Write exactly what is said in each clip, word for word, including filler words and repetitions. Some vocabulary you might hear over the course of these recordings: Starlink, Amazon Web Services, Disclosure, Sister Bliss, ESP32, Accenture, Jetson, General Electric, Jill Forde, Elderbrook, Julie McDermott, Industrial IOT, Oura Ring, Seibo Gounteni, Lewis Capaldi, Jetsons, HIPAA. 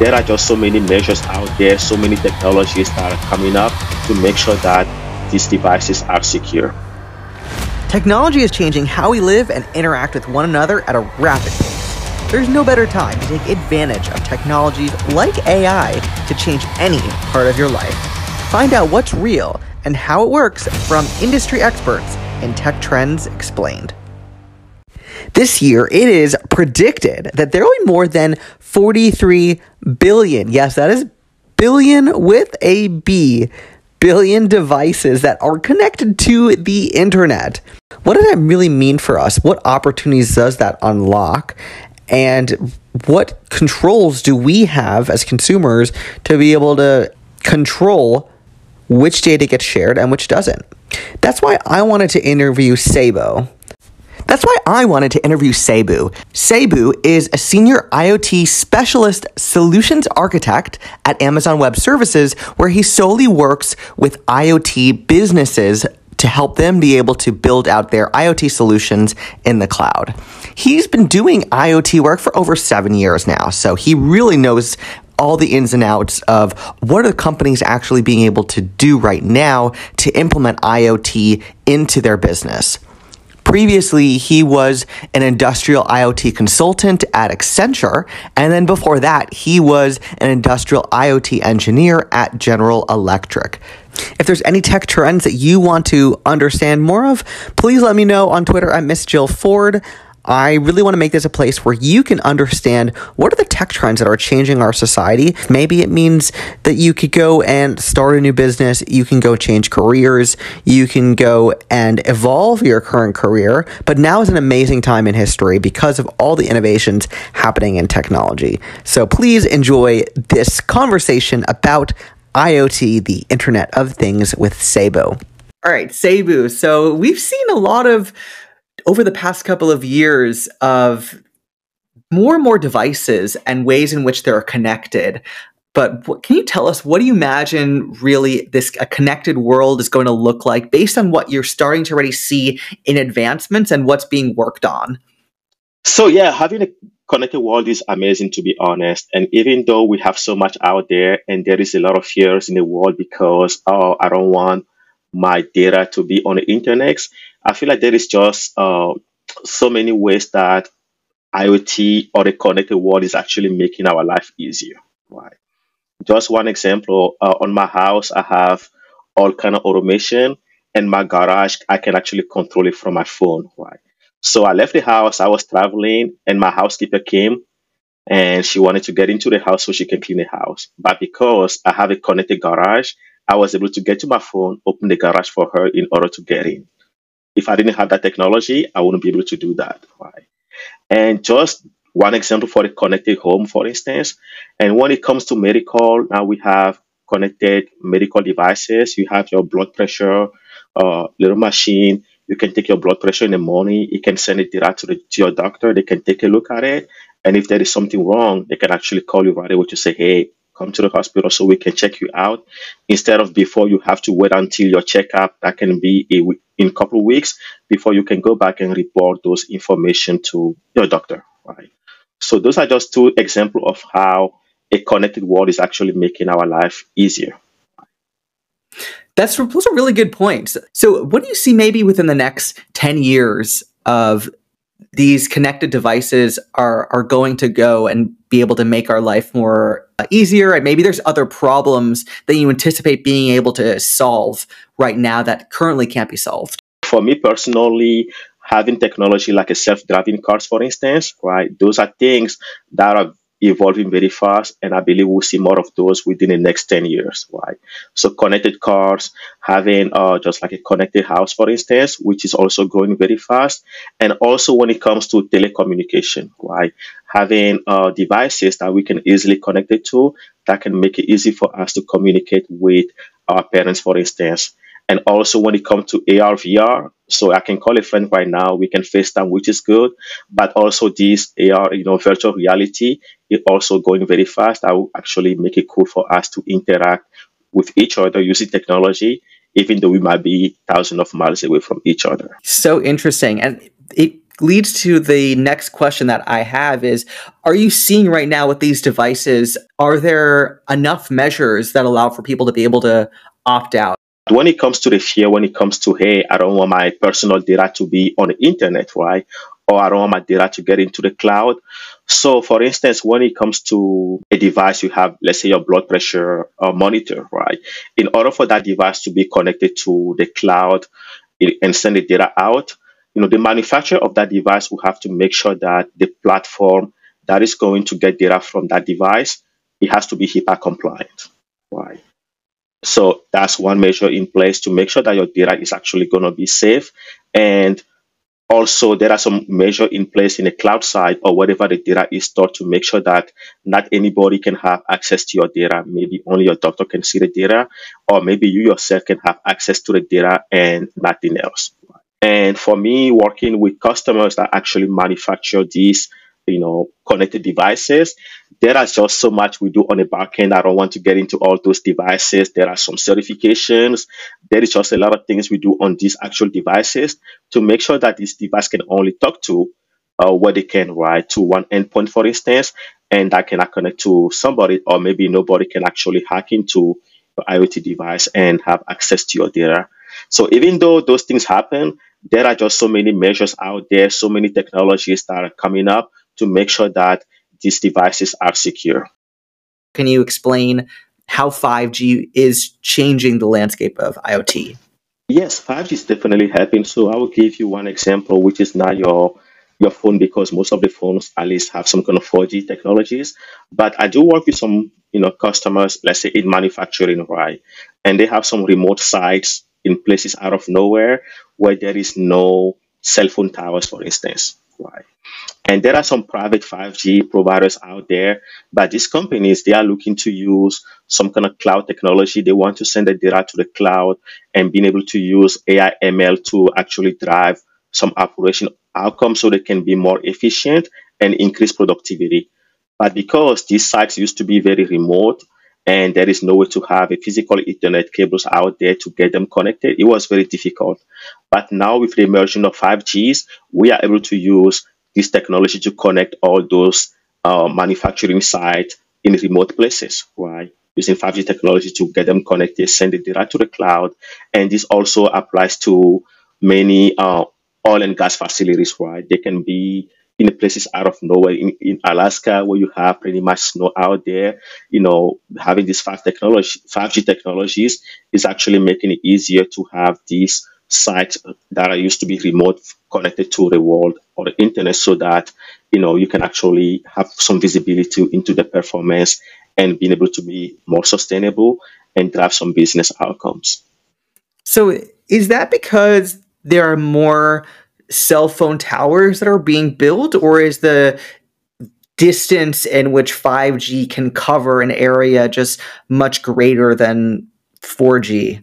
There are just so many measures out there, so many technologies that are coming up to make sure that these devices are secure. Technology is changing how we live and interact with one another at a rapid pace. There's no better time to take advantage of technologies like A I to change any part of your life. Find out what's real and how it works from industry experts in Tech Trends Explained. This year, it is predicted that there will be more than forty-three billion, yes, that is billion with a B, billion devices that are connected to the internet. What does that really mean for us? What opportunities does that unlock? And what controls do we have as consumers to be able to control which data gets shared and which doesn't? That's why I wanted to interview Seibo. That's why I wanted to interview Seibo. Seibo is a senior I O T specialist solutions architect at Amazon Web Services, where he solely works with I O T businesses to help them be able to build out their I O T solutions in the cloud. He's been doing I O T work for over seven years now, so he really knows all the ins and outs of what are companies actually being able to do right now to implement I O T into their business. Previously, he was an industrial I O T consultant at Accenture, and then before that, he was an industrial I O T engineer at General Electric. If there's any tech trends that you want to understand more of, please let me know on Twitter at miss jill forde. I really want to make this a place where you can understand what are the tech trends that are changing our society. Maybe it means that you could go and start a new business, you can go change careers, you can go and evolve your current career, but now is an amazing time in history because of all the innovations happening in technology. So please enjoy this conversation about I O T, the Internet of Things, with Seibo. All right, Seibo, so we've seen a lot of over the past couple of years of more and more devices and ways in which they're connected. But what, can you tell us, what do you imagine really this a connected world is going to look like based on what you're starting to already see in advancements and what's being worked on? So yeah, having a connected world is amazing, to be honest. And even though we have so much out there and there is a lot of fears in the world because, oh, I don't want my data to be on the internet, I feel like there is just uh, so many ways that I O T or the connected world is actually making our life easier. Right. Just one example, uh, on my house, I have all kind of automation, and my garage, I can actually control it from my phone. Right. So I left the house, I was traveling, and my housekeeper came and she wanted to get into the house so she can clean the house. But because I have a connected garage, I was able to get to my phone, open the garage for her in order to get in. If I didn't have that technology, I wouldn't be able to do that. Right? And just one example for the connected home, for instance. And when it comes to medical, now we have connected medical devices. You have your blood pressure uh, little machine. You can take your blood pressure in the morning. You can send it directly to your doctor. They can take a look at it. And if there is something wrong, they can actually call you right away to say, hey, come to the hospital so we can check you out, instead of before you have to wait until your checkup. That can be a week, in a couple of weeks before you can go back and report those information to your doctor. Right? So those are just two examples of how a connected world is actually making our life easier. That's, those are really good points. So what do you see maybe within the next ten years of these connected devices are, are going to go and be able to make our life more uh, easier? And maybe there's other problems that you anticipate being able to solve right now that currently can't be solved. For me personally, having technology like a self-driving cars, for instance, right? Those are things that are evolving very fast, and I believe we'll see more of those within the next ten years, right? So connected cars, having uh, just like a connected house, for instance, which is also growing very fast. And also when it comes to telecommunication, right? Having uh, devices that we can easily connect it to, that can make it easy for us to communicate with our parents, for instance. And also when it comes to A R, V R, so I can call a friend right now, we can FaceTime, which is good, but also this A R, you know, virtual reality, it also going very fast. That will actually make it cool for us to interact with each other using technology, even though we might be thousands of miles away from each other. So interesting. And it leads to the next question that I have is, are you seeing right now with these devices, are there enough measures that allow for people to be able to opt out? When it comes to the fear, when it comes to, hey, I don't want my personal data to be on the internet, right? Or I don't want my data to get into the cloud. So for instance, when it comes to a device, you have, let's say, your blood pressure uh, monitor, right? In order for that device to be connected to the cloud and send the data out, you know, the manufacturer of that device will have to make sure that the platform that is going to get data from that device, it has to be HIPAA compliant, right? So that's one measure in place to make sure that your data is actually going to be safe. And also, there are some measures in place in the cloud side or wherever the data is stored to make sure that not anybody can have access to your data. Maybe only your doctor can see the data, or maybe you yourself can have access to the data and nothing else. And for me, working with customers that actually manufacture these, you know, connected devices, there are just so much we do on the back end. I don't want to get into all those devices. There are some certifications. There is just a lot of things we do on these actual devices to make sure that this device can only talk to uh, what they can, right? To one endpoint, for instance, and that cannot connect to somebody, or maybe nobody can actually hack into your IoT device and have access to your data. So even though those things happen, there are just so many measures out there, so many technologies that are coming up to make sure that these devices are secure. Can you explain how five G is changing the landscape of IoT? Yes, five G is definitely helping. So I will give you one example, which is not your, your phone, because most of the phones at least have some kind of four G technologies. But I do work with some you know, customers, let's say in manufacturing, right? And they have some remote sites in places out of nowhere where there is no cell phone towers, for instance, right? And there are some private five G providers out there, but these companies, they are looking to use some kind of cloud technology. They want to send the data to the cloud and being able to use A I M L to actually drive some operation outcomes so they can be more efficient and increase productivity. But because these sites used to be very remote and there is no way to have a physical internet cables out there to get them connected, it was very difficult. But now with the emergence of five Gs, we are able to use this technology to connect all those uh, manufacturing sites in remote places, right? Using five G technology to get them connected, send the data to the cloud. And this also applies to many uh, oil and gas facilities, right? They can be in places out of nowhere, in, in Alaska, where you have pretty much snow out there. You know, having these five technology, five G technologies is actually making it easier to have these sites that are used to be remote connected to the world or the internet, so that you know you can actually have some visibility into the performance and being able to be more sustainable and drive some business outcomes. So is that because there are more cell phone towers that are being built, or is the distance in which five G can cover an area just much greater than four G?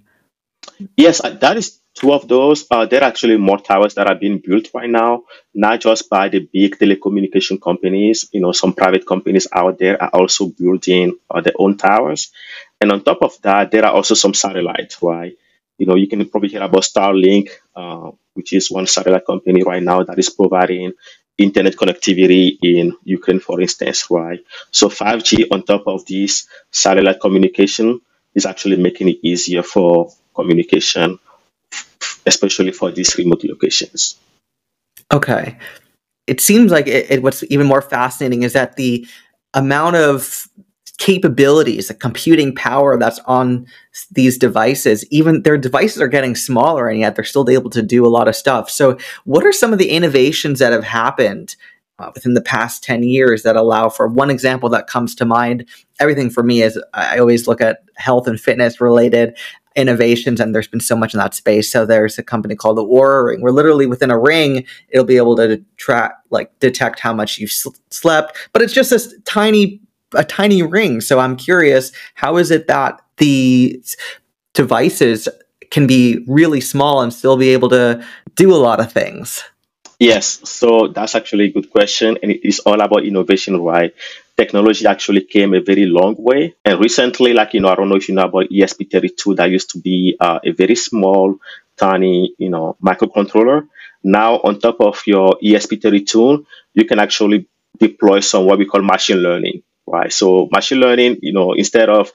Yes, that is two of those. Uh, there are actually more towers that are being built right now, not just by the big telecommunication companies. You know, some private companies out there are also building uh, their own towers. And on top of that, there are also some satellites, right? You know, you can probably hear about Starlink, uh, which is one satellite company right now that is providing internet connectivity in Ukraine, for instance, right? So five G on top of this satellite communication is actually making it easier for communication, especially for these remote locations. Okay. It seems like it, it, what's even more fascinating is that the amount of capabilities, the computing power that's on these devices, even their devices are getting smaller, and yet they're still able to do a lot of stuff. So what are some of the innovations that have happened uh, within the past ten years that allow for, one example that comes to mind, everything for me is I always look at health and fitness related innovations, and there's been so much in that space. So there's a company called the Oura Ring, where literally within a ring, it'll be able to track, like detect how much you've slept, but it's just this tiny a tiny ring. So I'm curious, how is it that the devices can be really small and still be able to do a lot of things? Yes. So that's actually a good question. And it is all about innovation, right? Technology actually came a very long way. And recently, like, you know, I don't know if you know about E S P thirty-two, that used to be uh, a very small, tiny, you know, microcontroller. Now, on top of your E S P thirty-two tool, you can actually deploy some what we call machine learning, right? So machine learning, you know, instead of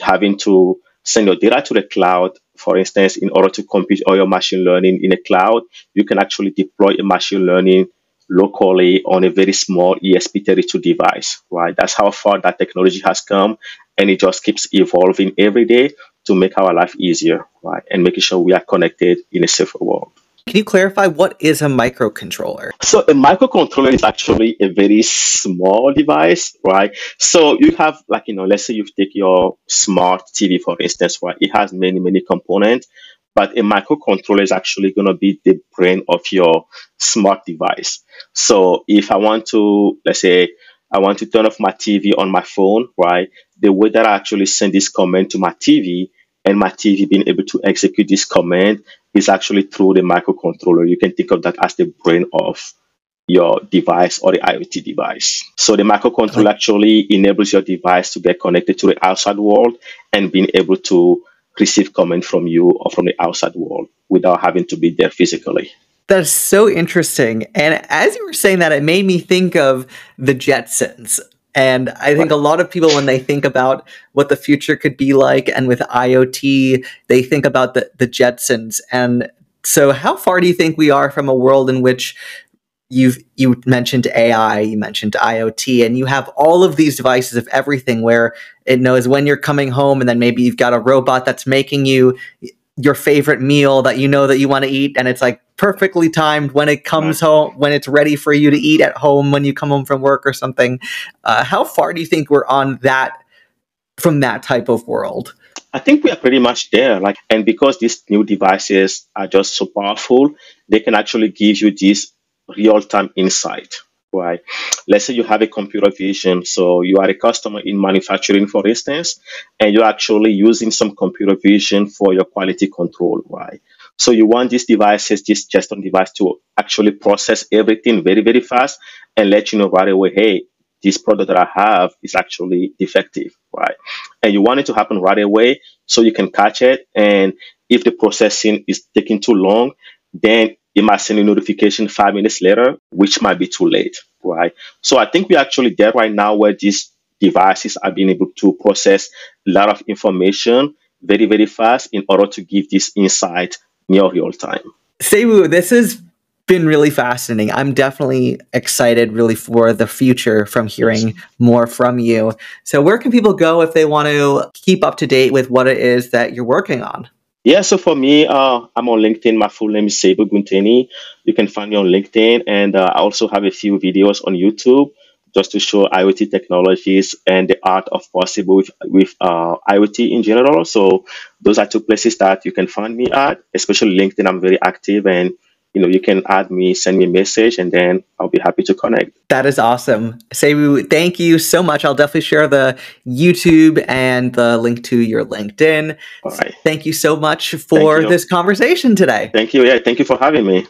having to send your data to the cloud, for instance, in order to compute all your machine learning in a cloud, you can actually deploy a machine learning locally on a very small E S P thirty-two device, right? That's how far that technology has come, and it just keeps evolving every day to make our life easier, right? And making sure we are connected in a safer world. Can you clarify, what is a microcontroller? So a microcontroller is actually a very small device, right? So you have, like, you know, let's say you take your smart T V, for instance, right? It has many, many components, but a microcontroller is actually going to be the brain of your smart device. So if I want to, let's say, I want to turn off my T V on my phone, right? The way that I actually send this command to my T V, and my T V being able to execute this command, is actually through the microcontroller. You can think of that as the brain of your device or the I O T device. So the microcontroller okay. actually enables your device to get connected to the outside world and being able to receive comment from you or from the outside world without having to be there physically. That's so interesting. And as you were saying that, it made me think of the Jetsons. And I think a lot of people, when they think about what the future could be like, and with I O T, they think about the, the Jetsons. And so how far do you think we are from a world in which you've, you mentioned A I, you mentioned I O T, and you have all of these devices of everything where it knows when you're coming home, and then maybe you've got a robot that's making you your favorite meal that you know that you want to eat, and it's like perfectly timed when it comes home, when it's ready for you to eat at home when you come home from work or something. Uh, how far do you think we're on that from that type of world? I think we are pretty much there. Like, and because these new devices are just so powerful, they can actually give you this real-time insight, right? Let's say you have a computer vision. So you are a customer in manufacturing, for instance, and you're actually using some computer vision for your quality control, right? So you want these devices, this Jetson device, to actually process everything very, very fast and let you know right away, hey, this product that I have is actually defective, right? And you want it to happen right away so you can catch it. And if the processing is taking too long, then it might send a notification five minutes later, which might be too late, right? So I think we're actually there right now where these devices are being able to process a lot of information very, very fast in order to give this insight near real time. Seibo, this has been really fascinating. I'm definitely excited really for the future from hearing more from you. So where can people go if they want to keep up to date with what it is that you're working on? Yeah, so for me, uh, I'm on LinkedIn. My full name is Seibo Gounteni. You can find me on LinkedIn. And uh, I also have a few videos on YouTube just to show I O T technologies and the art of possible with, with uh, I O T in general. So those are two places that you can find me at, especially LinkedIn. I'm very active, and you know, you can add me, send me a message, and then I'll be happy to connect. That is awesome. Seibo, thank you so much. I'll definitely share the YouTube and the link to your LinkedIn. All right. Thank you so much for this conversation today. Thank you. Yeah, thank you for having me.